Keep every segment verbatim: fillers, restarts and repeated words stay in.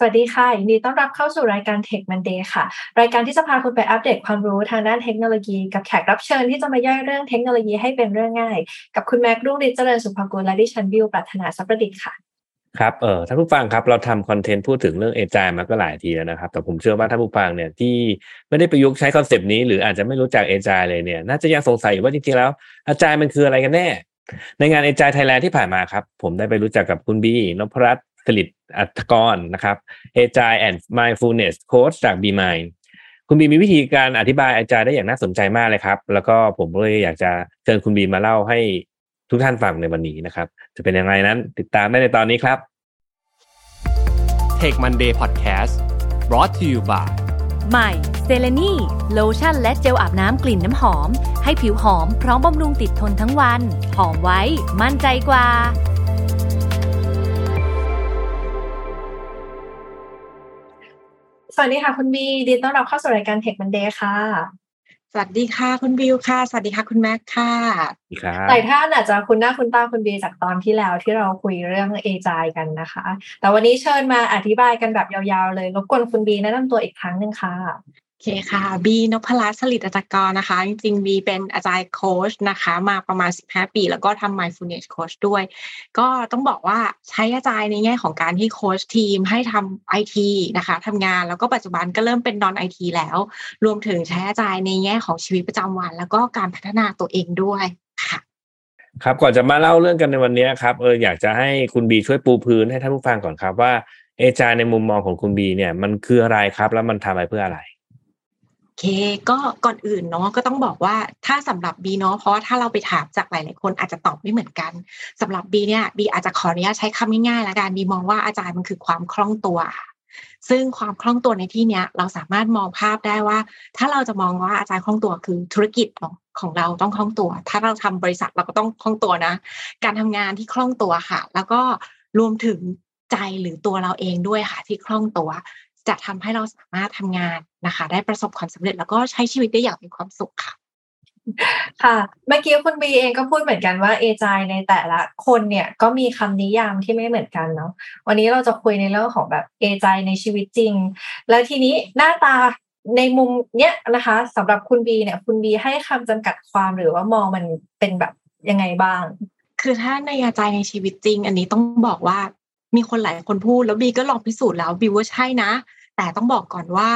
สวัสดีค่ะยินดีต้อนรับเข้าสู่รายการ Tech Monday ค่ะรายการที่จะพาคุณไปอัปเดตความรู้ทางด้านเทคโนโลยีกับแขกรับเชิญที่จะมาย่อยเรื่องเทคโนโลยีให้เป็นเรื่องง่ายกับคุณแม็กซ์ รุ่งฤทธิ์เจริญสุภกุลและดิฉันบิวปรารถนาสัพประดิษฐ์ค่ะครับเอ่อท่านผู้ฟังครับเราทำคอนเทนต์พูดถึงเรื่อง Agile มาก็หลายทีแล้วนะครับแต่ผมเชื่อว่าท่านผู้ฟังเนี่ยที่ไม่ได้ประยุกต์ใช้คอนเซปต์นี้หรืออาจจะไม่รู้จัก Agile เลยเนี่ยน่าจะยังสงสัยอยู่ว่าจริงๆแล้ว Agile มันคืออะไรกันแน่ในงาน Agile Thailand ที่ผ่านมาครับผมได้ไปรู้จักกับคุณบีนพรัตน์ผลิตอัตกรนะครับ Agile and Mindfulness Coach จาก Be Mind คุณบีมีวิธีการอธิบาย Agile ได้อย่างน่าสนใจมากเลยครับแล้วก็ผมเลยอยากจะเชิญคุณบีมาเล่าให้ทุกท่านฟังในวันนี้นะครับจะเป็นอย่างไรนั้นติดตามได้ในตอนนี้ครับ Tech Monday Podcast brought to you by My Celenie โลชั่นและเจลอาบน้ำกลิ่นน้ำหอมให้ผิวหอมพร้อมบำรุงติดทนทั้งวันหอมไว้มั่นใจกว่าสวัสดีค่ะคุณบีดีต้อนรับเข้าสู่รายการ Tech Monday ค่ะสวัสดีค่ะคุณบิวค่ะสวัสดีค่ะคุณแม็กค่ะหลายท่านอาจจะคุณหน้าคุณตาคุณบีจากตอนที่แล้วที่เราคุยเรื่อง Agile กันนะคะแต่วันนี้เชิญมาอธิบายกันแบบยาวๆเลยรบกวนคุณบีแนะนำตัวอีกครั้งนึงค่ะโอเคค่ะบีนพรัตน์ผลิตอัตกรนะคะจริงๆบีเป็น Agile Coach นะคะมาประมาณสิบห้าปีแล้วก็ทำ Mindfulness Coach ด้วยก็ต้องบอกว่าใช้ Agile ในแง่ของการที่โค้ชทีมให้ทำ ไอ ที นะคะทำงานแล้วก็ปัจจุบันก็เริ่มเป็น Non ไอ ที แล้วรวมถึงใช้ Agile ในแง่ของชีวิตประจำวันแล้วก็การพัฒนาตัวเองด้วยค่ะครับก่อนจะมาเล่าเรื่องกันในวันนี้ครับเอออยากจะให้คุณบีช่วยปูพื้นให้ท่านผู้ฟังก่อนครับว่า Agile ในมุมมองของคุณบีเนี่ยมันคืออะไรครับแล้วมันทำไปเพื่ออะไรโอเคก็ก่อนอื่นเนาะก็ต้องบอกว่าถ้าสำหรับบีเนาะเพราะว่าถ้าเราไปถามจากหลายๆคนอาจจะตอบไม่เหมือนกันสำหรับบีเนี่ยบีอาจจะขออนุญาตใช้คำง่ายๆแล้วกันบีมองว่าอาจารย์มันคือความคล่องตัวซึ่งความคล่องตัวในที่เนี้ยเราสามารถมองภาพได้ว่าถ้าเราจะมองว่าอาจารย์คล่องตัวคือธุรกิจของของเราต้องคล่องตัวถ้าเราทำบริษัทเราก็ต้องคล่องตัวนะการทำงานที่คล่องตัวค่ะแล้วก็รวมถึงใจหรือตัวเราเองด้วยค่ะที่คล่องตัวจะทำให้เราสามารถทำงานนะคะได้ประสบความสำเร็จแล้วก็ใช้ชีวิตได้อย่างมีความสุขค่ะค่ะเมื่อกี้คุณบีเองก็พูดเหมือนกันว่า Agile ในแต่ละคนเนี่ยก็มีคำนิยามที่ไม่เหมือนกันเนาะวันนี้เราจะคุยในเรื่องของแบบ Agile ในชีวิตจริงแล้วทีนี้หน้าตาในมุมเนี้ยนะคะสำหรับคุณบีเนี่ยคุณบีให้คำจำกัดความหรือว่ามองมันเป็นแบบยังไงบ้างคือถ้าใน Agile ในชีวิตจริงอันนี้ต้องบอกว่ามีคนหลายคนพูดแล้วบีก็ลองพิสูจน์แล้วบีว่าใช่นะแต่ต้องบอกก่อนว่า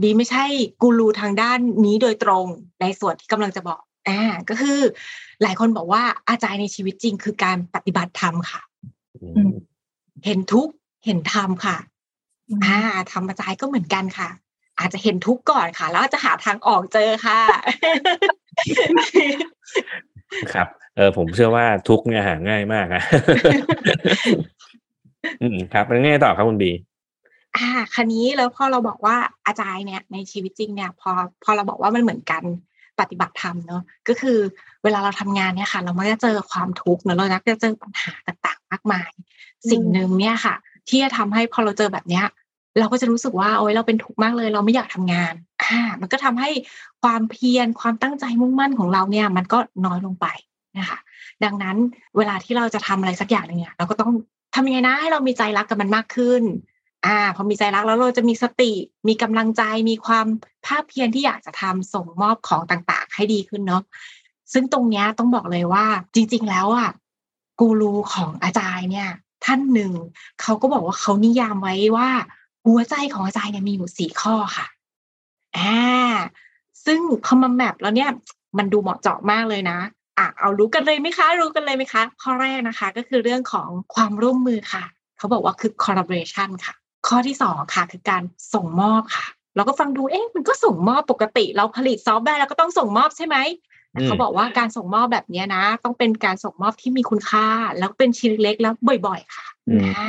บีไม่ใช่กูรูทางด้านนี้โดยตรงในส่วนที่กำลังจะบอกอ่าก็คือหลายคนบอกว่าAgileในชีวิตจริงคือการปฏิบัติธรรมค่ะ mm-hmm. เห็นทุกข์เห็นธรรมค่ะ mm-hmm. อ่าทำAgileก็เหมือนกันค่ะอาจจะเห็นทุกข์ก่อนค่ะแล้วจะหาทางออกเจอค่ะ ครับเออผมเชื่อว่าทุกข์เนี่ยหาง่ายมากนะ อืมครับแล้วไงต่อครับคุณบีอ่าคันนี้แล้วพอเราบอกว่าAgileเนี่ยในชีวิตจริงเนี่ยพอพอเราบอกว่ามันเหมือนกันปฏิบัติธรรมเนาะก็คือเวลาเราทำงานเนี่ยค่ะเรามักจะเจอความทุกข์เนาะเรามักจะเจอปัญหาต่างๆมากมายสิ่งนึงเนี่ยค่ะที่จะทำให้พอเราเจอแบบเนี้ยเราก็จะรู้สึกว่าโอ๊ยเราเป็นทุกข์มากเลยเราไม่อยากทำงานอ่ามันก็ทำให้ความเพียรความตั้งใจมุ่งมั่นของเราเนี่ยมันก็น้อยลงไปนะคะดังนั้นเวลาที่เราจะทำอะไรสักอย่างนึงเนี่ยเราก็ต้องทำยังไงนะให้เรามีใจรักกับมันมากขึ้นอ่าพอมีใจรักแล้วเราจะมีสติมีกำลังใจมีความภาคเพียรที่อยากจะทำส่งมอบของต่างๆให้ดีขึ้นเนาะซึ่งตรงเนี้ยต้องบอกเลยว่าจริงๆแล้วอ่ะกูรูของAgileเนี่ยท่านหนึ่งเขาก็บอกว่าเขานิยามไว้ว่าหัวใจของAgileเนี่ยมีอยู่สี่ข้อค่ะอ่าซึ่งพอมาแมปแล้วเนี่ยมันดูเหมาะเจาะมากเลยนะอ่ะเอารู้กันเลยไหมคะรู้กันเลยไหมคะข้อแรกนะคะก็คือเรื่องของความร่วมมือค่ะเขาบอกว่าคือ collaboration ค่ะข้อที่สองค่ะคือการส่งมอบค่ะเราก็ฟังดูเอ๊ะมันก็ส่งมอบปกติเราผลิตซอฟต์แวร์เราก็ต้องส่งมอบใช่ไหมเขาบอกว่าการส่งมอบแบบนี้นะต้องเป็นการส่งมอบที่มีคุณค่าแล้วเป็นชิ้นเล็กแล้วบ่อยๆค่ะอ่า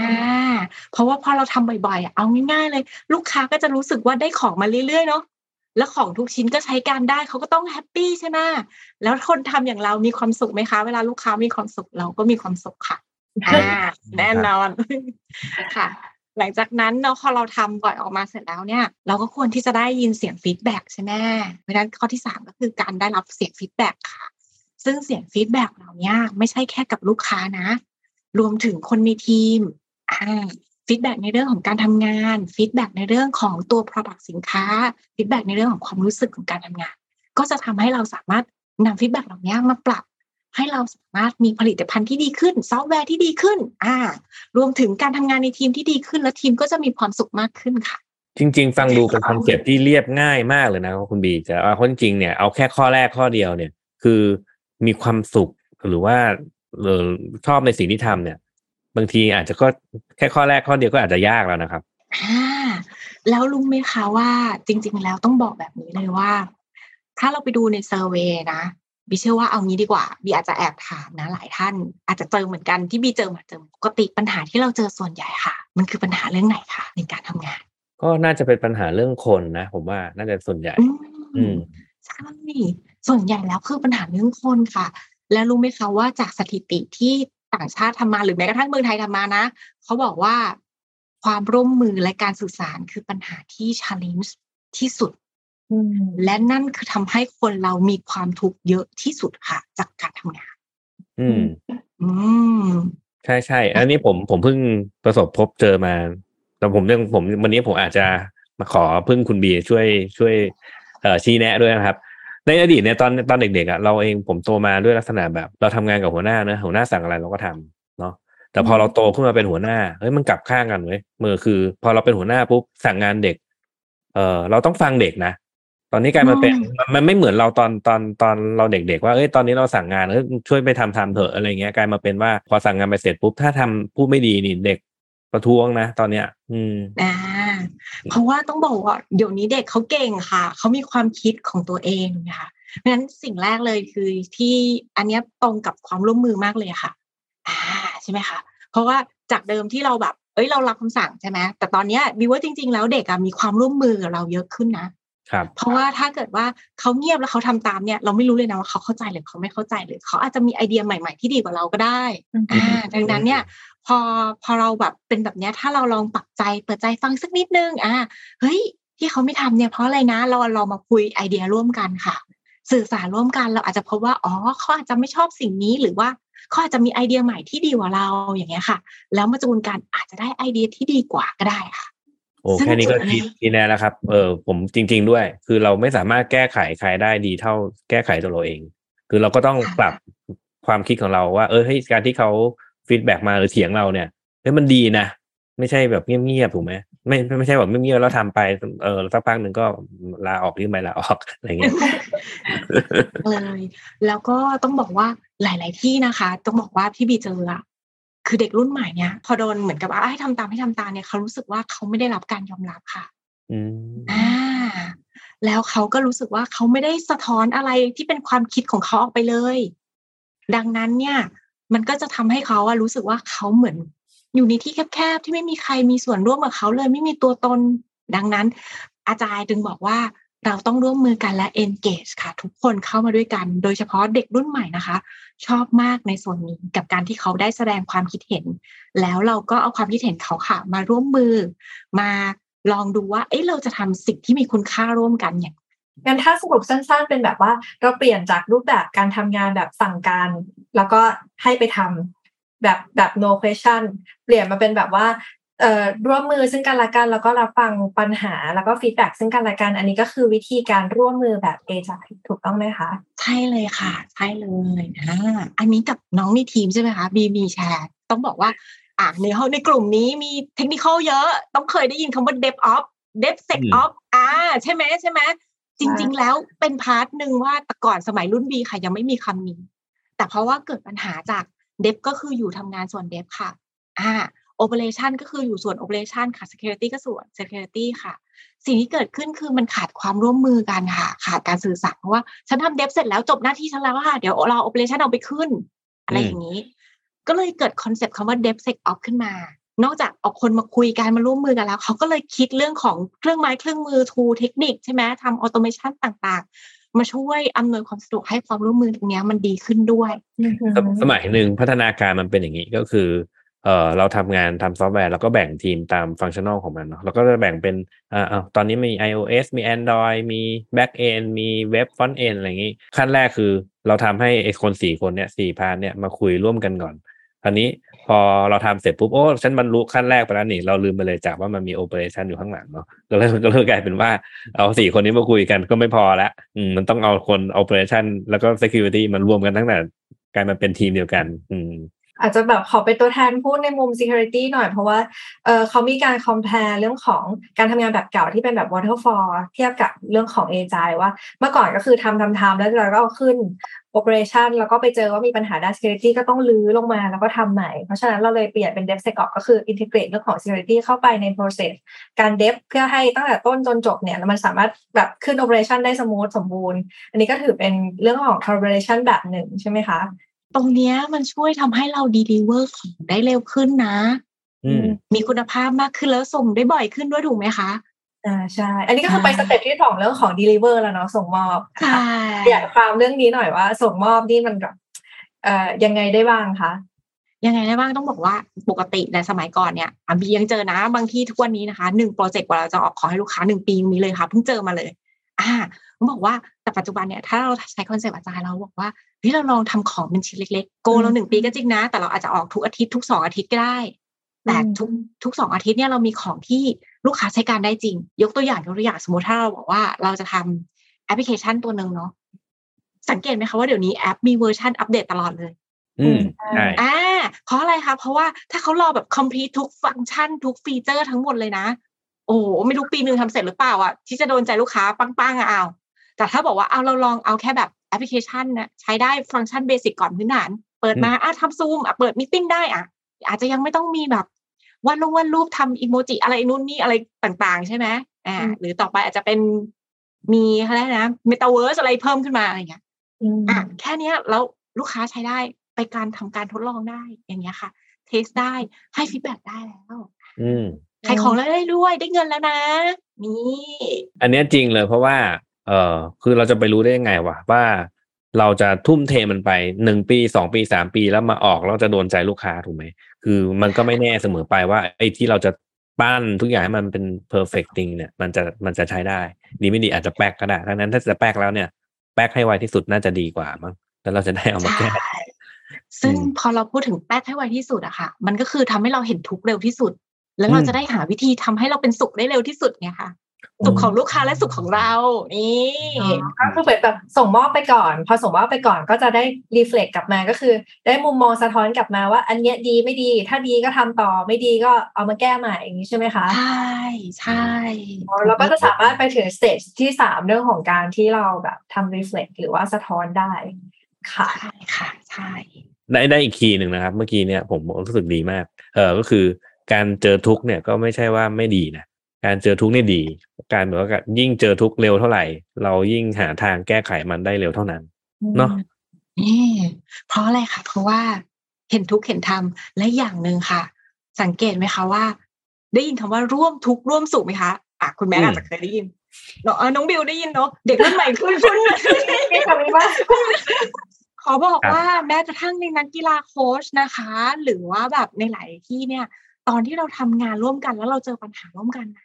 เพราะว่าพอเราทำบ่อยๆเอาง่ายๆเลยลูกค้าก็จะรู้สึกว่าได้ของมาเรื่อยๆเนาะแล้วของทุกชิ้นก็ใช้การได้เขาก็ต้องแฮปปี้ใช่ไหมแล้วคนทำอย่างเรามีความสุขไหมคะเวลาลูกค้ามีความสุขเราก็มีความสุขค่ะอ่าแน่นอนค่ะหลังจากนั้นเนาะพอเราทำบ่อยออกมาเสร็จแล้วเนี่ยเราก็ควรที่จะได้ยินเสียงฟีดแบ็กใช่ไหมเพราะฉะนั้นข้อที่สามก็คือการได้รับเสียงฟีดแบ็กค่ะซึ่งเสียงฟีดแบ็กเหล่านี้ไม่ใช่แค่กับลูกค้านะรวมถึงคนในทีมอ่า ฟีดแบ็กในเรื่องของการทำงานฟีดแบ็กในเรื่องของตัว product สินค้าฟีดแบ็กในเรื่องของความรู้สึกของการทำงานก็จะทำให้เราสามารถนำฟีดแบ็กเหล่านี้มาปรับให้เราสามารถมีผลิตภัณฑ์ที่ดีขึ้นซอฟต์แวร์ที่ดีขึ้นอ่ารวมถึงการทำงานในทีมที่ดีขึ้นและทีมก็จะมีความสุขมากขึ้นค่ะจริงๆฟังดูเป็นคอนเซ็ปต์ที่เรียบง่ายมากเลยนะคุณบีจะเอาจริงเนี่ยเอาแค่ข้อแรกข้อเดียวเนี่ยคือมีความสุขหรือว่าชอบในสิ่งที่ทำเนี่ยบางทีอาจจะก็แค่ข้อแรกข้อเดียวก็อาจจะยากแล้วนะครับอ่าแล้วรู้ไหมคะว่าจริงๆแล้วต้องบอกแบบนี้เลยว่าถ้าเราไปดูในเซอร์เวย์นะบีเชื่อว่าเอางี้ดีกว่าบีอาจจะแอบถามนะหลายท่านอาจจะเจอเหมือนกันที่บีเจอมาเจอปกติปัญหาที่เราเจอส่วนใหญ่ค่ะมันคือปัญหาเรื่องไหนคะในการทำงานก็น่าจะเป็นปัญหาเรื่องคนนะผมว่าน่าจะส่วนใหญ่อืมใช่ส่วนใหญ่แล้วคือปัญหาเรื่องคนค่ะแล้วรู้ไหมคะว่าจากสถิติที่ต่างชาติทำมาหรือแม้กระทั่งเมืองไทยทำมานะเขาบอกว่าความร่วมมือและการสื่อสารคือปัญหาที่ challenge ที่สุดและนั่นคือทำให้คนเรามีความทุกข์เยอะที่สุดค่ะจากการทำงานอืมอืมใช่ใช่อันนี้ผมผมเพิ่งประสบพบเจอมาแต่ผมเรื่องผมวันนี้ผมอาจจะมาขอพึ่งคุณบีช่วยช่วยเอ่อชี้แนะด้วยนะครับในอดีตเนี่ยตอนตอนเด็กๆอ่ะเราเองผมโตมาด้วยลักษณะแบบเราทำงานกับหัวหน้านะหัวหน้าสั่งอะไรเราก็ทำเนาะแต่พอเราโตขึ้นมาเป็นหัวหน้าเฮ้ยมันกลับข้างกันเว้ยมือคือพอเราเป็นหัวหน้าปุ๊บสั่งงานเด็กเออเราต้องฟังเด็กนะตอนนี้กลายมาเป็นมันไม่เหมือนเราตอนตอนตอนเราเด็กๆว่าเอ้ยตอนนี้เราสั่งงานเอ้ยช่วยไปทำทำเถอะอะไรเงี้ยกลายมาเป็นว่าพอสั่งงานไปเสร็จปุ๊บถ้าทำพูดไม่ดีนี่เด็กประท้วงนะตอนเนี้ยอืมอ่าเพราะว่าต้องบอกว่าเดี๋ยวนี้เด็กเขาเก่งค่ะเขามีความคิดของตัวเองนะคะเพราะฉะนั้นสิ่งแรกเลยคือที่อันเนี้ยตรงกับความร่วมมือมากเลยค่ะอ่าใช่ไหมคะเพราะว่าจากเดิมที่เราแบบเอ้ยเรารับคำสั่งใช่ไหมแต่ตอนเนี้ยบีว่าจริงๆแล้วเด็กอะมีความร่วมมือกับเราเยอะขึ้นนะครับเพราะว่าถ้าเกิดว่าเขาเงียบแล้วเขาทำตามเนี่ยเราไม่รู้เลยนะว่าเขาเข้าใจหรือเขาไม่เข้าใจหรือเขาอาจจะมีไอเดียใหม่ๆที่ดีกว่าเราก็ได้อ่าดังนั้นเนี่ยพอพอเราแบบเป็นแบบนี้ถ้าเราลองปรับใจเปิดใจฟังสักนิดนึงอ่ะเฮ้ยที่เขาไม่ทำเนี่ยเพราะอะไรนะเราลองมาคุยไอเดียร่วมกันค่ะสื่อสารร่วมกันเราอาจจะพบว่าอ๋อเขาอาจจะไม่ชอบสิ่งนี้หรือว่าเขาอาจจะมีไอเดียใหม่ที่ดีกว่าเราอย่างเงี้ยค่ะแล้วมาจูนกันอาจจะได้ไอเดียที่ดีกว่าก็ได้ค่ะโอ้แค่นี้ก็คิดทีแน่แล้วครับเออผมจริงๆด้วยคือเราไม่สามารถแก้ไขใครได้ดีเท่าแก้ไขตัวเราเองคือเราก็ต้องปรับความคิดของเราว่าเออให้การที่เขาฟีดแบ็กมาหรือเถียงเราเนี่ยเฮ้ยมันดีนะไม่ใช่แบบเงียบๆถูกไหมไม่ไม่ใช่แบบเงียบๆแล้วทำไปเออสักพักหนึ่งก็ลาออกหรือไม่ลาออกอะไรเงี้ยเลยแล้วก็ต้องบอกว่าหลายๆที่นะคะต้องบอกว่าพี่บีเจออะคือเด็กรุ่นใหม่เนี่ยพอโดนเหมือนกับว่าให้ทำตามให้ทำตามเนี่ยเขารู้สึกว่าเขาไม่ได้รับการยอมรับค่ะอืมอ่าแล้วเขาก็รู้สึกว่าเขาไม่ได้สะท้อนอะไรที่เป็นความคิดของเขาออกไปเลยดังนั้นเนี่ยมันก็จะทำให้เขาอะรู้สึกว่าเขาเหมือนอยู่ในที่แคบๆที่ไม่มีใครมีส่วนร่วมกับเขาเลยไม่มีตัวตนดังนั้นอาจารย์จึงบอกว่าเราต้องร่วมมือกันและ engage ค่ะทุกคนเข้ามาด้วยกันโดยเฉพาะเด็กรุ่นใหม่นะคะชอบมากในส่วนนี้กับการที่เขาได้แสดงความคิดเห็นแล้วเราก็เอาความคิดเห็นเขาค่ะมาร่วมมือมาลองดูว่าเอ๊ะเราจะทำสิ่งที่มีคุณค่าร่วมกันอย่างงั้นถ้าสรุปสั้นๆเป็นแบบว่าเราเปลี่ยนจากรูปแบบการทำงานแบบสั่งการแล้วก็ให้ไปทำแบบแบบ no question เปลี่ยนมาเป็นแบบว่าเอ่อร่วมมือซึ่งกันและกันแล้วก็รับฟังปัญหาแล้วก็ฟีดแบ็กซึ่งกันและกันอันนี้ก็คือวิธีการร่วมมือแบบเอจาถูกต้องไหมคะใช่เลยค่ะใช่เลยนะอันนี้กับน้องในทีมใช่ไหมคะบีบีแชร์ต้องบอกว่าอ่ะในห้องในกลุ่มนี้มีเทคนิคอลเยอะต้องเคยได้ยินคำว่า DevOps DevSecOps อ่าใช่ไหมใช่ไหมจริงๆแล้วเป็นพาร์ทนึงว่าแต่ก่อนสมัยรุ่นบีค่ะยังไม่มีคำนี้แต่เพราะว่าเกิดปัญหาจากเดฟก็คืออยู่ทำงานส่วนเดฟค่ะอ่าโอเปอเรชันก็คืออยู่ส่วนโอเปอเรชันค่ะ security ก็ส่วน security ค่ะสิ่งที่เกิดขึ้นคือมันขาดความร่วมมือกันค่ะขาดการสื่อสารเพราะว่าฉันทำเดฟเสร็จแล้วจบหน้าที่ฉันแล้วค่ะเดี๋ยวเราโอเปอเรชันเอาไปขึ้นอะไรอย่างนี้ก็เลยเกิดคอนเซ็ปต์คำว่า DevSecOps ขึ้นมานอกจากเอาคนมาคุยกันมาร่วมมือกันแล้วเขาก็เลยคิดเรื่องของเครื่องไม้เครื่องมือ tool เทคนิคใช่ไหมทำ automation ต่างๆมาช่วยอำนวยความสะดวกให้ความร่วมมือตรงนี้มันดีขึ้นด้วยสมัยหนึ่งพัฒนาการมันเป็นอย่างนี้ก็คือเออเราทำงานทำซอฟต์แวร์แล้วก็แบ่งทีมตามฟังก์ชันนอลของมันเนาะเราก็จะแบ่งเป็นอ่าตอนนี้มี iOS มี Android มี Back End มี Web Front End อะไรอย่างนี้ขั้นแรกคือเราทำให้ไอ้คนสี่คนเนี่ยสี่พาร์ทเนี่ยมาคุยร่วมกันก่อนอันนี้พ พอเราทำเสร็จปุ๊บโอ้ฉันบรรลุขั้นแรกไปแล้วนี่เราลืมไปเลยจากว่ามันมีโอเปอเรชั่นอยู่ข้างหลังเนาะก็เลยก็เลยกลายเป็นว่าเอาสี่คนนี้มาคุยกันก็ไม่พอละมันต้องเอาคนโอเปอเรชั่นแล้วก็ security มันรวมกันทั้งแต่กลายมาเป็นทีมเดียวกันอาจจะแบบขอเป็นตัวแทนพูดในมุม security หน่อยเพราะว่า เอ่อ เขามีการ compare เรื่องของการทำงานแบบเก่าที่เป็นแบบ waterfall เทียบกับเรื่องของ Agile ว่าเมื่อก่อนก็คือทำทำๆแล้วเราก็ขึ้น operation แล้วก็ไปเจอว่ามีปัญหาด้าน security ก็ต้องลื้อลงมาแล้วก็ทำใหม่เพราะฉะนั้นเราเลยเปลี่ยนเป็น DevSecOps ก็คือ integrate เรื่องของ security เข้าไปใน process การ dev เพื่อให้ตั้งแต่ต้นจนจบเนี่ยมันสามารถแบบขึ้น operation ได้สมูทสมบูรณ์อันนี้ก็ถือเป็นเรื่องของ collaboration แบบหนึ่งใช่ไหมคะตรงเนี้ยมันช่วยทำให้เรา deliver ของได้เร็วขึ้นนะ ม, มีคุณภาพมากขึ้นแล้วส่งได้บ่อยขึ้นด้วยถูกไหมคะอ่าใช่อันนี้ก็คือไปสเต็ปที่สองเรื่องของ deliver แล้วเนาะส่งมอบค่ะขยายความเรื่องนี้หน่อยว่าส่งมอบนี่มันแบบเอ่อยังไงได้บ้างคะยังไงได้บ้างต้องบอกว่าปกติในสมัยก่อนเนี่ยอ่ะบียังเจอนะบางที่ทุกวันนี้นะคะหนึ่งโปรเจกต์กว่าเราจะออกขอให้ลูกค้าหนึ่งปีมีเลยค่ะเพิ่งเจอมาเลยอ่าผมบอกว่าแต่ปัจจุบันเนี่ยถ้าเราใช้คอนเซปต์อาจารย์เราบอกว่าเฮ้ยเราลองทำของเป็นชิ้นเล็กๆโกเราหนึ่งปีก็จริงนะแต่เราอาจจะออกทุกอาทิตย์ทุกสองอาทิตย์ก็ได้แต่ทุกทุกสองอาทิตย์เนี่ยเรามีของที่ลูกค้าใช้การได้จริงยกตัวอย่างยกตัวอย่างสมมติถ้าเราบอกว่าเราจะทำแอปพลิเคชันตัวนึงเนาะสังเกตไหมคะว่าเดี๋ยวนี้แอปมีเวอร์ชันอัปเดตตลอดเลยอืมอ่าเพราะอะไรคะเพราะว่าถ้าเขารอแบบ complete ทุกฟังก์ชันทุกฟีเจอร์ทั้งหมดเลยนะโอ้โหไม่รู้ปีนึงทำเสร็จหรือเปล่าอ่ะที่จะโดนใจลูกค้าปังๆอ่ะเอาแต่ถ้าบอกว่าเอาเราลองเอาแค่แบบแอปพลิเคชันนะใช้ได้ฟังก์ชันเบสิกก่อนพื้นฐานเปิดมาอ่ะทำซูมอ่ะเปิดมีตติ้งได้อ่ะอาจจะยังไม่ต้องมีแบบวาดลงวาดรูปทำอีโมจิอะไรนู่นนี่อะไรต่างๆใช่ไหมอ่าหรือต่อไปอาจจะเป็นมีอะไรนะเมตาเวิร์สอะไรเพิ่มขึ้นมาอะไรอย่างเงี้ยอ่ะแค่นี้แล้วลูกค้าใช้ได้ไปการทำการทดลองได้อย่างเงี้ยค่ะเทสได้ให้ฟีดแบ็กได้แล้วขายของแล้วได้ด้วยได้เงินแล้วนะนี่อันนี้จริงเลยเพราะว่าเออคือเราจะไปรู้ได้ยังไงวะว่าเราจะทุ่มเทมันไปหนึ่งปีสองปีสามปีแล้วมาออกแล้วจะโดนใจลูกค้าถูกไหมคือมันก็ไม่แน่เสมอไปว่าไอ้ที่เราจะปั้นทุกอย่างให้มันเป็น perfect thing เนี่ยมันจะมันจะใช้ได้ดีไม่ดีอาจจะแป๊กก็ได้ทั้งนั้นถ้าจะแป๊กแล้วเนี่ยแป๊กให้ไวที่สุดน่าจะดีกว่ามั้งแล้วเราจะได้เอามาแก้ซึ่งพอเราพูดถึงแป๊กให้ไวที่สุดอะค่ะมันก็คือทำให้เราเห็นทุกเร็วที่สุดแล้วเราจะได้หาวิธีทำให้เราเป็นสุขได้เร็วที่สุดไงค่ะสุขของลูกค้าและสุขของเรานี่ก็คือแบบส่งมอบไปก่อนพอส่งมอบไปก่อนก็จะได้รีเฟล็กกลับมาก็คือได้มุมมองสะท้อนกลับมาว่าอันเนี้ยดีไม่ดีถ้าดีก็ทำต่อไม่ดีก็เอามาแก้ใหม่อย่างนี้ใช่ไหมคะใช่ใช่แล้วก็จะสามารถไปถึงสเตจที่สามเรื่องของการที่เราแบบทำรีเฟล็กหรือว่าสะท้อนได้ค่ะใช่ค่ะใช่ได้ได้อีกคีย์หนึ่งนะครับเมื่อกี้เนี่ยผมรู้สึกดีมากเออก็คือการเจอทุกข์เนี่ยก็ไม่ใช่ว่าไม่ดีนะการเจอทุกข์นี่ดีการแบบว่ายิ่งเจอทุกข์เร็วเท่าไหร่เรายิ่งหาทางแก้ไขมันได้เร็วเท่านั้นเนาะนี่เพราะอะไรคะเพราะว่าเห็นทุกข์เห็นธรรมและอย่างนึงค่ะสังเกตไหมคะว่าได้ยินคำว่าร่วมทุกข์ร่วมสุขไหมคะอ่ะคุณแม่อาจจะเคยได้ยินเนาะน้องบิวได้ยินเนาะเด็กรุ่นใหม่คุณคุณมีคำนี้ว่าขอบอกว่าแม้กระทั่งในนักกีฬาโค้ชนะคะหรือว่าแบบในหลายที่เนี่ยตอนที่เราทำงานร่วมกันแล้วเราเจอปัญหาร่วมกันนะ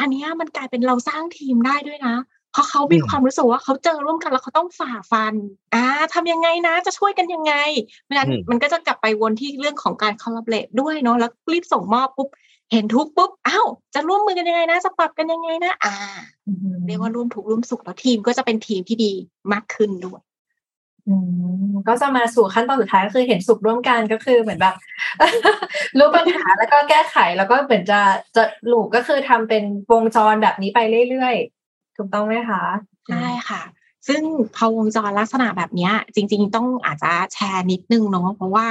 อันนี้มันกลายเป็นเราสร้างทีมได้ด้วยนะเพราะเขามีความรู้สึกว่าเขาเจอร่วมกันแล้วเขาต้องฝ่าฟันอ่าทำยังไงนะจะช่วยกันยังไงเพราะฉะนั้นมันก็จะกลับไปวนที่เรื่องของการ collaborate ด้วยเนาะแล้วรีบส่งมอบปุ๊บเห็นทุกปุ๊บอ้าวจะร่วมมือกันยังไงนะจะปรับกันยังไงนะอ่าเรียกว่าร่วมทุกร่วมสุขแล้วทีมก็จะเป็นทีมที่ดีมากขึ้นด้วยอืมก็จะมาสู่ขั้นตอนสุดท้ายก็คือเห็นสุขร่วมกันก็คือเหมือนแบบรู้ปัญหาแล้วก็แก้ไขแล้วก็เหมือนจะจะลูกก็คือทำเป็นวงจรแบบนี้ไปเรื่อยๆถูกต้องไหมคะใช่ค่ะซึ่งพอวงจรลักษณะแบบนี้จริงๆต้องอาจจะแชร์นิดนึงเนาะเพราะว่า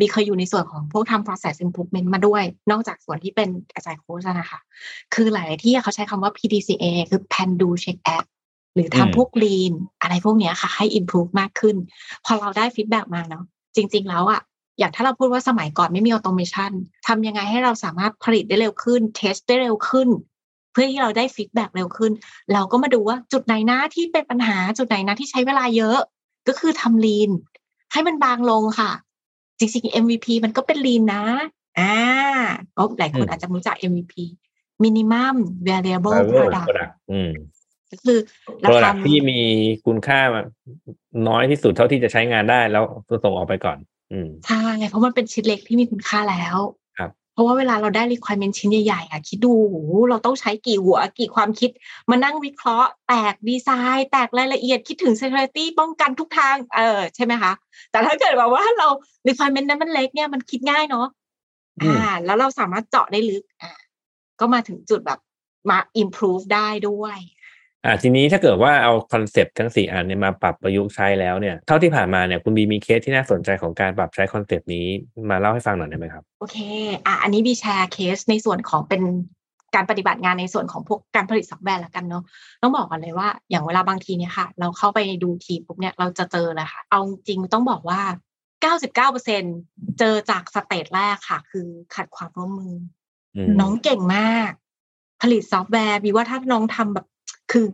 บีเคยอยู่ในส่วนของพวกทำ process improvement มาด้วยนอกจากส่วนที่เป็นอาจารย์โค้ชนะคะคือหลายที่เขาใช้คำว่า พี ดี ซี เอ คือ Plan Do Check Actหรือทำพวก lean อะไรพวกเนี้ยค่ะให้ improve มากขึ้นพอเราได้ feedback มาเนาะจริงๆแล้วอ่ะอย่างถ้าเราพูดว่าสมัยก่อนไม่มี automation ทำยังไงให้เราสามารถผลิตได้เร็วขึ้น test ได้เร็วขึ้นเพื่อที่เราได้ feedback เร็วขึ้นเราก็มาดูว่าจุดไหนนะที่เป็นปัญหาจุดไหนนะที่ใช้เวลาเยอะก็คือทำ lean ให้มันบางลงค่ะจริงๆ เอ็ม วี พี มันก็เป็น lean นะอ่าโอ้หลายคนอาจจะรู้จัก เอ็ม วี พีminimum viable productก็คือโปรดักที่มีคุณค่าน้อยที่สุดเท่าที่จะใช้งานได้แล้วส่งออกไปก่อน ใช่เพราะมันเป็นชิ้นเล็กที่มีคุณค่าแล้วเพราะว่าเวลาเราได้ requirement ชิ้นใหญ่ๆอ่ะคิดดูเราต้องใช้กี่หัวกี่ความคิดมานั่งวิเคราะห์แตกดีไซน์แตกรายละเอียดคิดถึง security ป้องกันทุกทางเออใช่ไหมคะแต่ถ้าเกิดว่าเรา requirement นั้นมันเล็กเนี่ยมันคิดง่ายเนาะอ่าแล้วเราสามารถเจาะได้ลึกอ่าก็มาถึงจุดแบบมา improve ได้ด้วยอ่าทีนี้ถ้าเกิดว่าเอาคอนเซปต์ทั้งสี่อันเนี่ยมาปรับประยุกต์ใช้แล้วเนี่ยเท่าที่ผ่านมาเนี่ยคุณบีมีเคสที่น่าสนใจของการปรับใช้คอนเซปต์นี้มาเล่าให้ฟังหน่อยได้ไหมครับโอเคอ่ะอันนี้บีแชร์เคสในส่วนของเป็นการปฏิบัติงานในส่วนของพวกการผลิตซอฟต์แวร์แล้วกันเนาะต้องบอกก่อนเลยว่าอย่างเวลาบางทีเนี่ยค่ะเราเข้าไปดูทีปุ๊บเนี่ยเราจะเจอเลยค่ะเอาจริงต้องบอกว่า เก้าสิบเก้าเปอร์เซ็นต์ เจอจากสเตจแรกค่ะคือขาดความร่วมมือน้องเก่งมากผลิตซอฟต์แวร์บีว่าถ้าน้องทำแบบคือ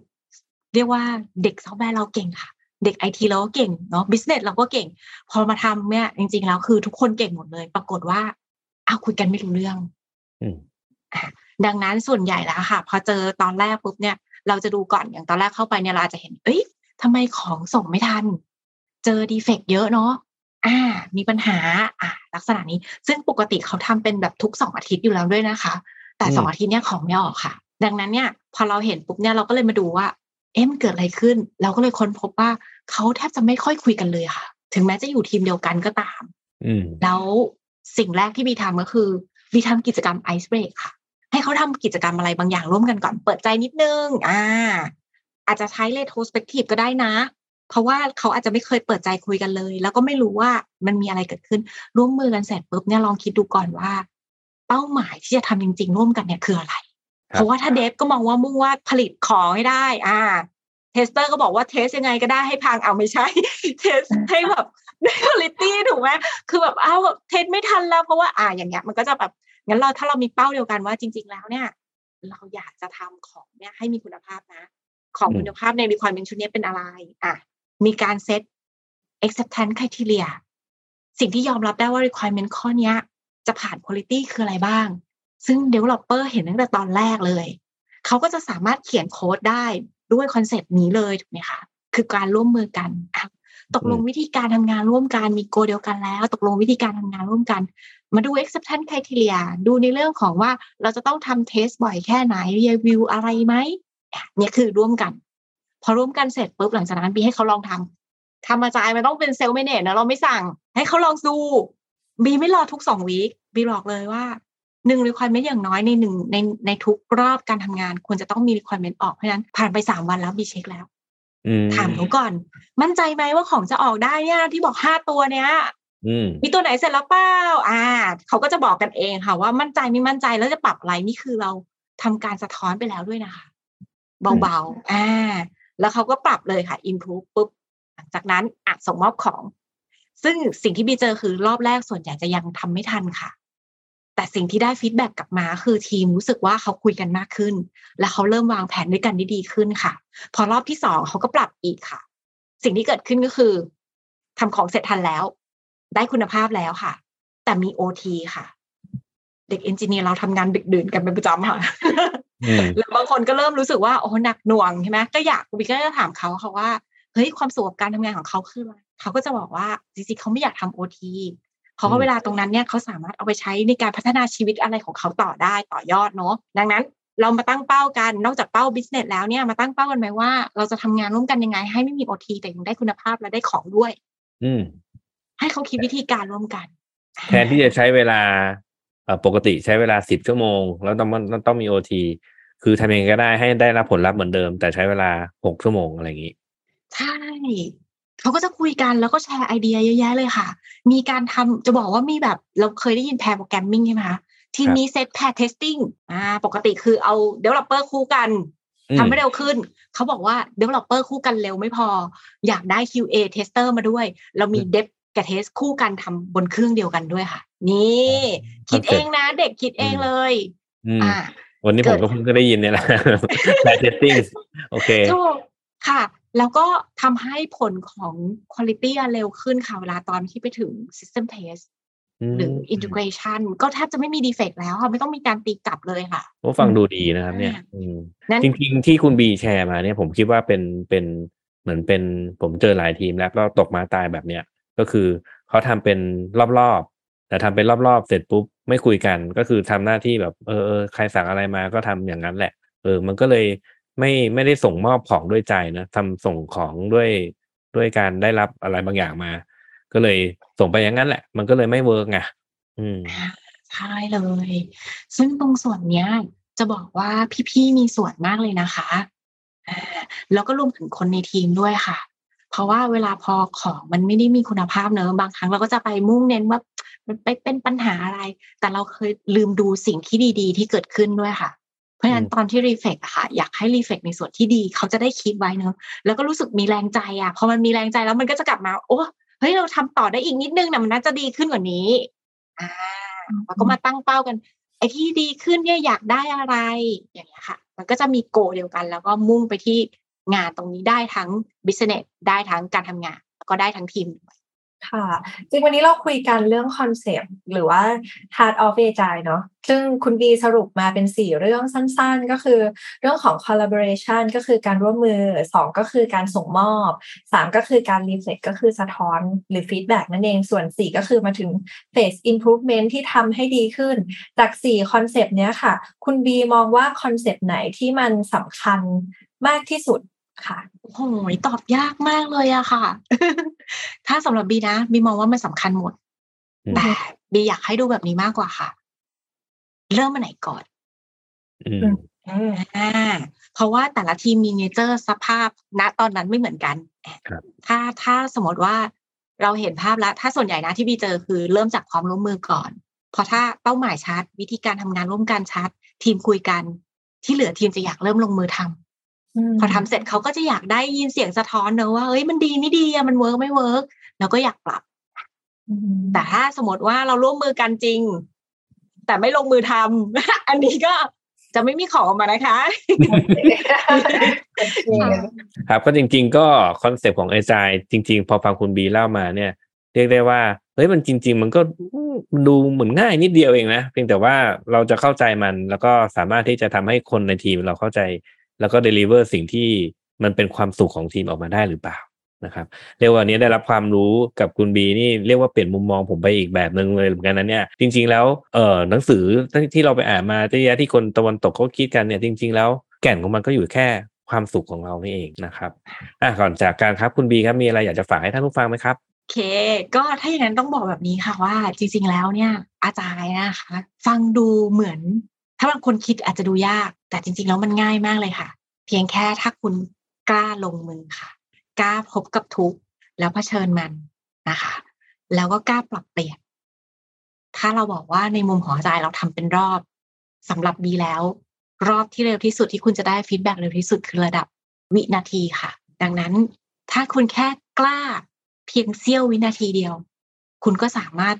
เรียกว่าเด็กซอฟต์แวร์เราเก่งค่ะเด็ก ไอ ที เราก็เก่งเนาะ business เราก็เก่งพอมาทำเนี่ยจริงๆแล้วคือทุกคนเก่งหมดเลยปรากฏว่าอ้าวคุยกันไม่รู้เรื่องดังนั้นส่วนใหญ่แล้วค่ะพอเจอตอนแรกปุ๊บเนี่ยเราจะดูก่อนอย่างตอนแรกเข้าไปเนี่ยเราอาจจะเห็นเอ้ยทำไมของส่งไม่ทันเจอ defect เยอะเนาะอ่ามีปัญหาอ่าลักษณะนี้ซึ่งปกติเขาทำเป็นแบบทุกสองอาทิตย์อยู่แล้วด้วยนะคะแต่สองอาทิตย์เนี่ยของไม่ออกค่ะดังนั้นเนี่ยพอเราเห็นปุ๊บเนี่ยเราก็เลยมาดูว่าเอ๊ะมันเกิดอะไรขึ้นเราก็เลยค้นพบว่าเขาแทบจะไม่ค่อยคุยกันเลยค่ะถึงแม้จะอยู่ทีมเดียวกันก็ตามแล้วสิ่งแรกที่บีทำก็คือบีทำกิจกรรมไอซ์เบรกค่ะให้เขาทำกิจกรรมอะไรบางอย่างร่วมกันก่อนเปิดใจนิดนึงอ่าอาจจะใช้เรโทรสเปกทีฟก็ได้นะเพราะว่าเขาอาจจะไม่เคยเปิดใจคุยกันเลยแล้วก็ไม่รู้ว่ามันมีอะไรเกิดขึ้นร่วมมือกันเสร็จปุ๊บเนี่ยลองคิดดูก่อนว่าเป้าหมายที่จะทำจริงๆร่วมกันเนี่ยคืออะไรเพราะว่าถ้าเดฟก็มองว่ามุ่งว่าผลิตของให้ได้อ่าเทสเตอร์ก็บอกว่าเทสยังไงก็ได้ให้พังเอาไม่ใช่เทสให้แบบได้คุณภาพถูกไหมคือแบบอ้าวเทสไม่ทันแล้วเพราะว่าอ่าอย่างเงี้ยมันก็จะแบบงั้นเราถ้าเรามีเป้าเดียวกันว่าจริงๆแล้วเนี่ยเราอยากจะทำของเนี่ยให้มีคุณภาพนะของคุณภาพในรีควายเมนต์ชุดนี้เป็นอะไรอ่ะมีการเซต acceptance criteria สิ่งที่ยอมรับได้ว่า requirement ข้อนี้จะผ่าน quality คืออะไรบ้างซึ่ง developer เห็นตั้งแต่ตอนแรกเลยเขาก็จะสามารถเขียนโค้ดได้ด้วยคอนเซปต์นี้เลยถูกไหมคะคือการร่วมมือกันตกลงวิธีการทำงานร่วมกันมีโกเดียวกันแล้วตกลงวิธีการทำงานร่วมกันมาดู acceptance criteria ดูในเรื่องของว่าเราจะต้องทำ test บ่อยแค่ไหน review อะไรไหมเนี่ยคือร่วมกันพอร่วมกันเสร็จปุ๊บหลังจากนั้นบีให้เขาลองทำทำมาจ่ายมันต้องเป็นเซลล์ไม่เน่นะเราไม่สั่งให้เขาลองดูบีไม่รอทุกสองวีคบีบอกเลยว่าหนึ่ง requirement อย่างน้อยในหนึ่งในในทุกรอบการทำงานควรจะต้องมี requirement ออกเพราะฉะนั้นผ่านไปสามวันแล้วบีเช็คแล้วถามเขาก่อนมั่นใจไหมว่าของจะออกได้เนี่ยที่บอกห้าตัวเนี้ยมีตัวไหนเสร็จแล้วเปล่าอ่าเขาก็จะบอกกันเองค่ะว่ามั่นใจไม่มั่นใจแล้วจะปรับอะไรนี่คือเราทำการสะท้อนไปแล้วด้วยนะคะเบาๆอ่าแล้วเขาก็ปรับเลยค่ะ improve ปุ๊บหลังจากนั้นอ่ะส่งมอบของซึ่งสิ่งที่บีเจอคือรอบแรกส่วนใหญ่จะยังทำไม่ทันค่ะแต่สิ่งที่ได้ฟีดแบ็กกลับมาคือทีมรู้สึกว่าเขาคุยกันมากขึ้นและเขาเริ่มวางแผนด้วยกันได้ดีขึ้นค่ะพอรอบที่สองเขาก็ปรับอีกค่ะสิ่งที่เกิดขึ้นก็คือทำของเสร็จทันแล้วได้คุณภาพแล้วค่ะแต่มี โอ ที ค่ะเด็กเอนจิเนียร์เราทำงานดึกดื่นกันเป็นประจำค่ะ แล้วบางคนก็เริ่มรู้สึกว่าโอ้หนักหน่วงใช่ไหมก็อยากบิ๊กก็จะถามเขาเขาว่าเฮ้ยความสุขกับการทำงานของเขาคืออะไรเขาก็จะบอกว่าจริงๆเขาไม่อยากทำ โอ ทีเพราะว่าเวลาตรงนั้นเนี่ยเขาสามารถเอาไปใช้ในการพัฒนาชีวิตอะไรของเขาต่อได้ต่อยอดเนาะดังนั้นเรามาตั้งเป้ากันนอกจากเป้า business แล้วเนี่ยมาตั้งเป้ากันไหมว่าเราจะทำงานร่วมกันยังไงให้ไม่มี โอ ที แต่ยังได้คุณภาพและได้ของด้วยให้เขาคิดวิธีการร่วมกันแทนที่จะใช้เวลาปกติใช้เวลาสิบชั่วโมงแล้วต้องต้องมี โอ ที คือทำเองก็ได้ให้ได้รับผลลัพธ์เหมือนเดิมแต่ใช้เวลาหกชั่วโมงอะไรอย่างนี้ใช่เขาก็จะคุยกันแล้วก็แชร์ไอเดียเยอะแยะเลยค่ะมีการทำจะบอกว่ามีแบบเราเคยได้ยินแพร์โปรแกรมมิ่งใช่ไหมคะทีนี้เซตแพร์เทสติ้งอ่าปกติคือเอา developer คู่กันทำให้เร็วขึ้นเขาบอกว่า developer คู่กันเร็วไม่พออยากได้ คิว เอ tester มาด้วยเรามี dev กับ test คู่กันทำบนเครื่องเดียวกันด้วยค่ะนี่คิดเองนะเด็กคิดเองเลยอ่าวันนี้ผมก็เพิ่งได้ยินเนี่ยแหละแพร์เทสติ้งโอเคค่ะแล้วก็ทำให้ผลของ quality เร็วขึ้นค่ะเวลาตอนที่ไปถึง system test หรือ integration ก็แทบจะไม่มี defect แล้วค่ะไม่ต้องมีการตีกลับเลยค่ะโอ้ฟังดูดีนะครับเนี่ยจริงๆที่คุณบีแชร์มาเนี่ยผมคิดว่าเป็นเป็นเหมือนเป็นผมเจอหลายทีมแล้วก็ตกมาตายแบบเนี้ย ก็คือเขาทำเป็นรอบๆแต่ทำเป็นรอบๆเสร็จปุ๊บไม่คุยกันก็คือทำหน้าที่แบบเออใครสั่งอะไรมาก็ทำอย่างนั้นแหละเออมันก็เลยไม่ไม่ได้ส่งมอบของด้วยใจนะทำส่งของด้วยด้วยการได้รับอะไรบางอย่างมาก็เลยส่งไปอย่างนั้นแหละมันก็เลยไม่เวิร์กไงอืมใช่เลยซึ่งตรงส่วนเนี้ยจะบอกว่าพี่ๆมีส่วนมากเลยนะคะแล้วก็รวมถึงคนในทีมด้วยค่ะเพราะว่าเวลาพอของมันไม่ได้มีคุณภาพเนอะบางครั้งเราก็จะไปมุ่งเน้นว่ามันไปเป็นปัญหาอะไรแต่เราเคยลืมดูสิ่งที่ดีๆที่เกิดขึ้นด้วยค่ะเพราะฉะนั้นตอนที่รีเฟล็กต์ค่ะอยากให้รีเฟล็กต์ในส่วนที่ดีเขาจะได้คิดไว้เนอะแล้วก็รู้สึกมีแรงใจอ่ะพอมันมีแรงใจแล้วมันก็จะกลับมาโอ้เฮ้ยเราทำต่อได้อีกนิดนึงนะมันน่าจะดีขึ้นกว่านี้อ่าเราก็มาตั้งเป้ากันไอ้ที่ดีขึ้นเนี่ยอยากได้อะไรอย่างเงี้ยค่ะมันก็จะมีโกเดียวกันแล้วก็มุ่งไปที่งานตรงนี้ได้ทั้ง business ได้ทั้งการทำงานก็ได้ทั้งทีมค่ะจริงวันนี้เราคุยกันเรื่องคอนเซปต์หรือว่า Heart of Agile เนาะซึ่งคุณบีสรุปมาเป็นสี่เรื่องสั้นๆก็คือเรื่องของ collaboration ก็คือการร่วมมือสองก็คือการส่งมอบสามก็คือการ reflect ก็คือสะท้อนหรือ feedback นั่นเองส่วนสี่ก็คือมาถึง phase improvement ที่ทำให้ดีขึ้นจากสี่คอนเซปต์เนี้ยค่ะคุณบีมองว่าคอนเซปต์ไหนที่มันสำคัญมากที่สุดค่ะโอ้ยตอบยากมากเลยอะค่ะถ้าสำหรับบีนะบีมองว่ามันสำคัญหมดแต่บีอยากให้ดูแบบนี้มากกว่าค่ะเริ่มมาไหนก่อนอ่าเพราะว่าแต่ละทีมมีเนเจอร์สภาพณตอนนั้นไม่เหมือนกันถ้าถ้าสมมติว่าเราเห็นภาพแล้วถ้าส่วนใหญ่นะที่บีเจอคือเริ่มจากความร่วมมือก่อนพอถ้าเป้าหมายชัดวิธีการทำงานร่วมกันชัดทีมคุยกันที่เหลือทีมจะอยากเริ่มลงมือทำพอทำเสร็จเขาก็จะอยากได้ยินเสียงสะท้อนเนอะว่าเฮ้ยมันดีไม่ดีอะมันเวิร์กไม่เวิร์กแล้วก็อยากปรับแต่ถ้าสมมติว่าเราร่วมมือกันจริงแต่ไม่ลงมือทำอันนี้ก็จะไม่มีของมานะคะครับก็จริงๆก็คอนเซปต์ของ Agile จริงๆพอฟังคุณบีเล่ามาเนี่ยเรียกได้ว่าเฮ้ยมันจริงๆมันก็ดูเหมือนง่ายนิดเดียวเองนะเพียงแต่ว่าเราจะเข้าใจมันแล้วก็สามารถที่จะทำให้คนในทีมเราเข้าใจแล้วก็ deliver สิ่งที่มันเป็นความสุขของทีมออกมาได้หรือเปล่านะครับเรียกว่าวันนี้ได้รับความรู้กับคุณบีนี่เรียกว่าเปลี่ยนมุมมองผมไปอีกแบบนึงเลยเหมือนกันนะเนี่ยจริงๆแล้วเอ่อหนังสือที่เราไปอ่านมาที่คนตะวันตกเขาคิดกันเนี่ยจริงๆแล้วแก่นของมันก็อยู่แค่ความสุขของเรานี่เองนะครับอ่ะก่อนจากกันครับคุณบีครับมีอะไรอยากจะฝากให้ท่านผู้ฟังไหมครับโอเคก็ถ้าอย่างนั้นต้องบอกแบบนี้ค่ะว่าจริงๆแล้วเนี่ยอาจารย์นะคะฟังดูเหมือนถ้าบางคนคิดอาจจะดูยากแต่จริงๆแล้วมันง่ายมากเลยค่ะเพียงแค่ถ้าคุณกล้าลงมือค่ะกล้าพบกับทุกข์แล้วเผชิญมันนะคะแล้วก็กล้าปรับเปลี่ยนถ้าเราบอกว่าในมุมของใจเราทำเป็นรอบสำหรับบีแล้วรอบที่เร็วที่สุดที่คุณจะได้ฟีดแบ็กเร็วที่สุดคือระดับวินาทีค่ะดังนั้นถ้าคุณแค่กล้าเพียงเสี้ยววินาทีเดียวคุณก็สามารถ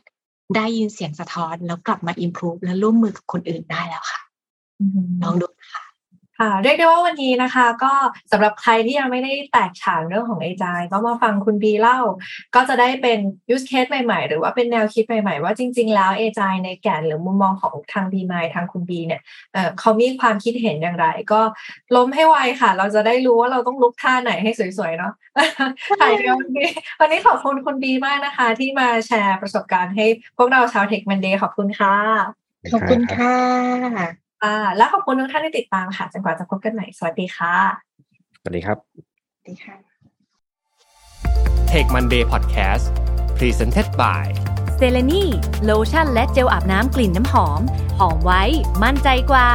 ได้ยินเสียงสะท้อนแล้วกลับมาอิมพรูฟและร่วมมือกับคนอื่นได้แล้วค่ะลองดูค่ะค่ะเรียกได้ว่าวันนี้นะคะก็สำหรับใครที่ยังไม่ได้แตกฉานเรื่องของ Agile ก็มาฟังคุณบีเล่าก็จะได้เป็น use case ใหม่ๆหรือว่าเป็นแนวคิดใหม่ๆว่าจริงๆแล้ว Agile ในแก่นหรือมุมมองของทาง Be Mind ทางคุณบีเนี่ยเอ่อเขามีความคิดเห็นอย่างไรก็ล้มให้ไวค่ะเราจะได้รู้ว่าเราต้องลุกท่าไหนให้สวยๆเนาะค่ะเดี๋ยววันนี้วันนี้ขอบคุณคุณบีมากนะคะที่มาแชร์ประสบการณ์ให้พวกเราชาว Tech Monday ขอบคุณค่ะขอบคุณค่ะอ่าแล้วขอบคุณทุกท่านที่ติดตามค่ะจนกว่าจะพบกันใหม่สวัสดีค่ะสวัสดีครับสวัสดีค่ะ Tech Monday Podcast Presented by Celenie โลชั่นและเจลอาบน้ำกลิ่นน้ำหอมหอมไว้มั่นใจกว่า